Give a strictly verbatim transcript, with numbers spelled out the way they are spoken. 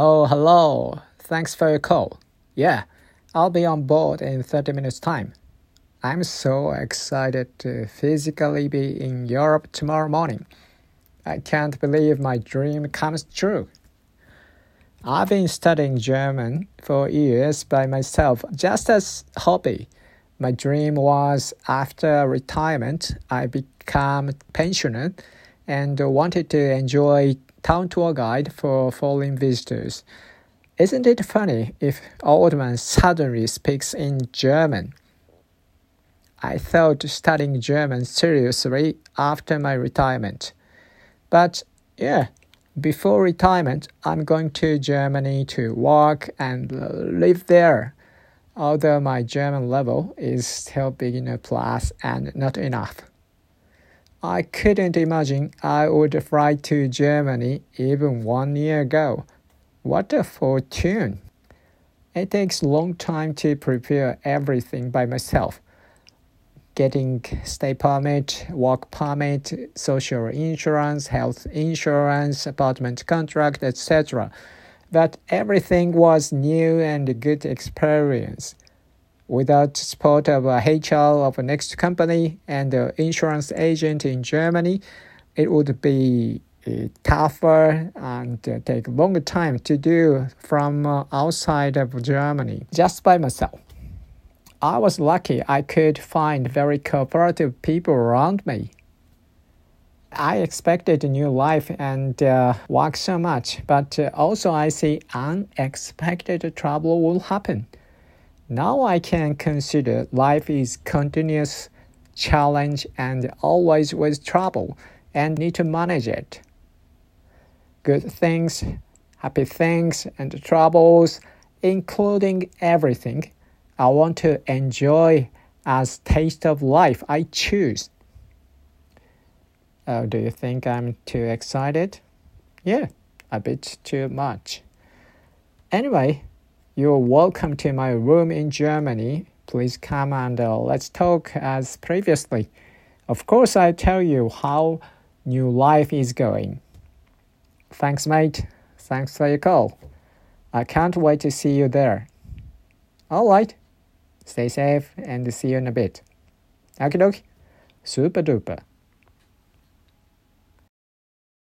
Oh, hello. Thanks for your call. Yeah, I'll be on board in thirty minutes time. I'm so excited to physically be in Europe tomorrow morning. I can't believe my dream comes true. I've been studying German for years by myself, just as a hobby. My dream was, after retirement, I become pensioner and wanted to enjoy town tour guide for foreign visitors. Isn't it funny if old man suddenly speaks in German? I thought studying German seriously after my retirement. But yeah, before retirement, I'm going to Germany to work and live there. Although my German level is still beginner plus and not enough. I couldn't imagine I would fly to Germany even one year ago. What a fortune! It takes a long time to prepare everything by myself. Getting stay permit, work permit, social insurance, health insurance, apartment contract, et cetera But everything was new and a good experience. Without support of a H R of a next company and an insurance agent in Germany, it would be tougher and take longer time to do from outside of Germany, just by myself. I was lucky I could find very cooperative people around me. I expected a new life and uh, work so much, but uh, also I see unexpected trouble will happen. Now I can consider life is continuous challenge and always with trouble and need to manage it. Good things, happy things, and troubles, including everything, I want to enjoy as taste of life I choose. Uh, do you think I'm too excited? Yeah, a bit too much. Anyway, you're welcome to my room in Germany. Please come and uh, let's talk as previously. Of course, I'll tell you how new life is going. Thanks, mate. Thanks for your call. I can't wait to see you there. All right. Stay safe and see you in a bit. Okie dokie. Super duper.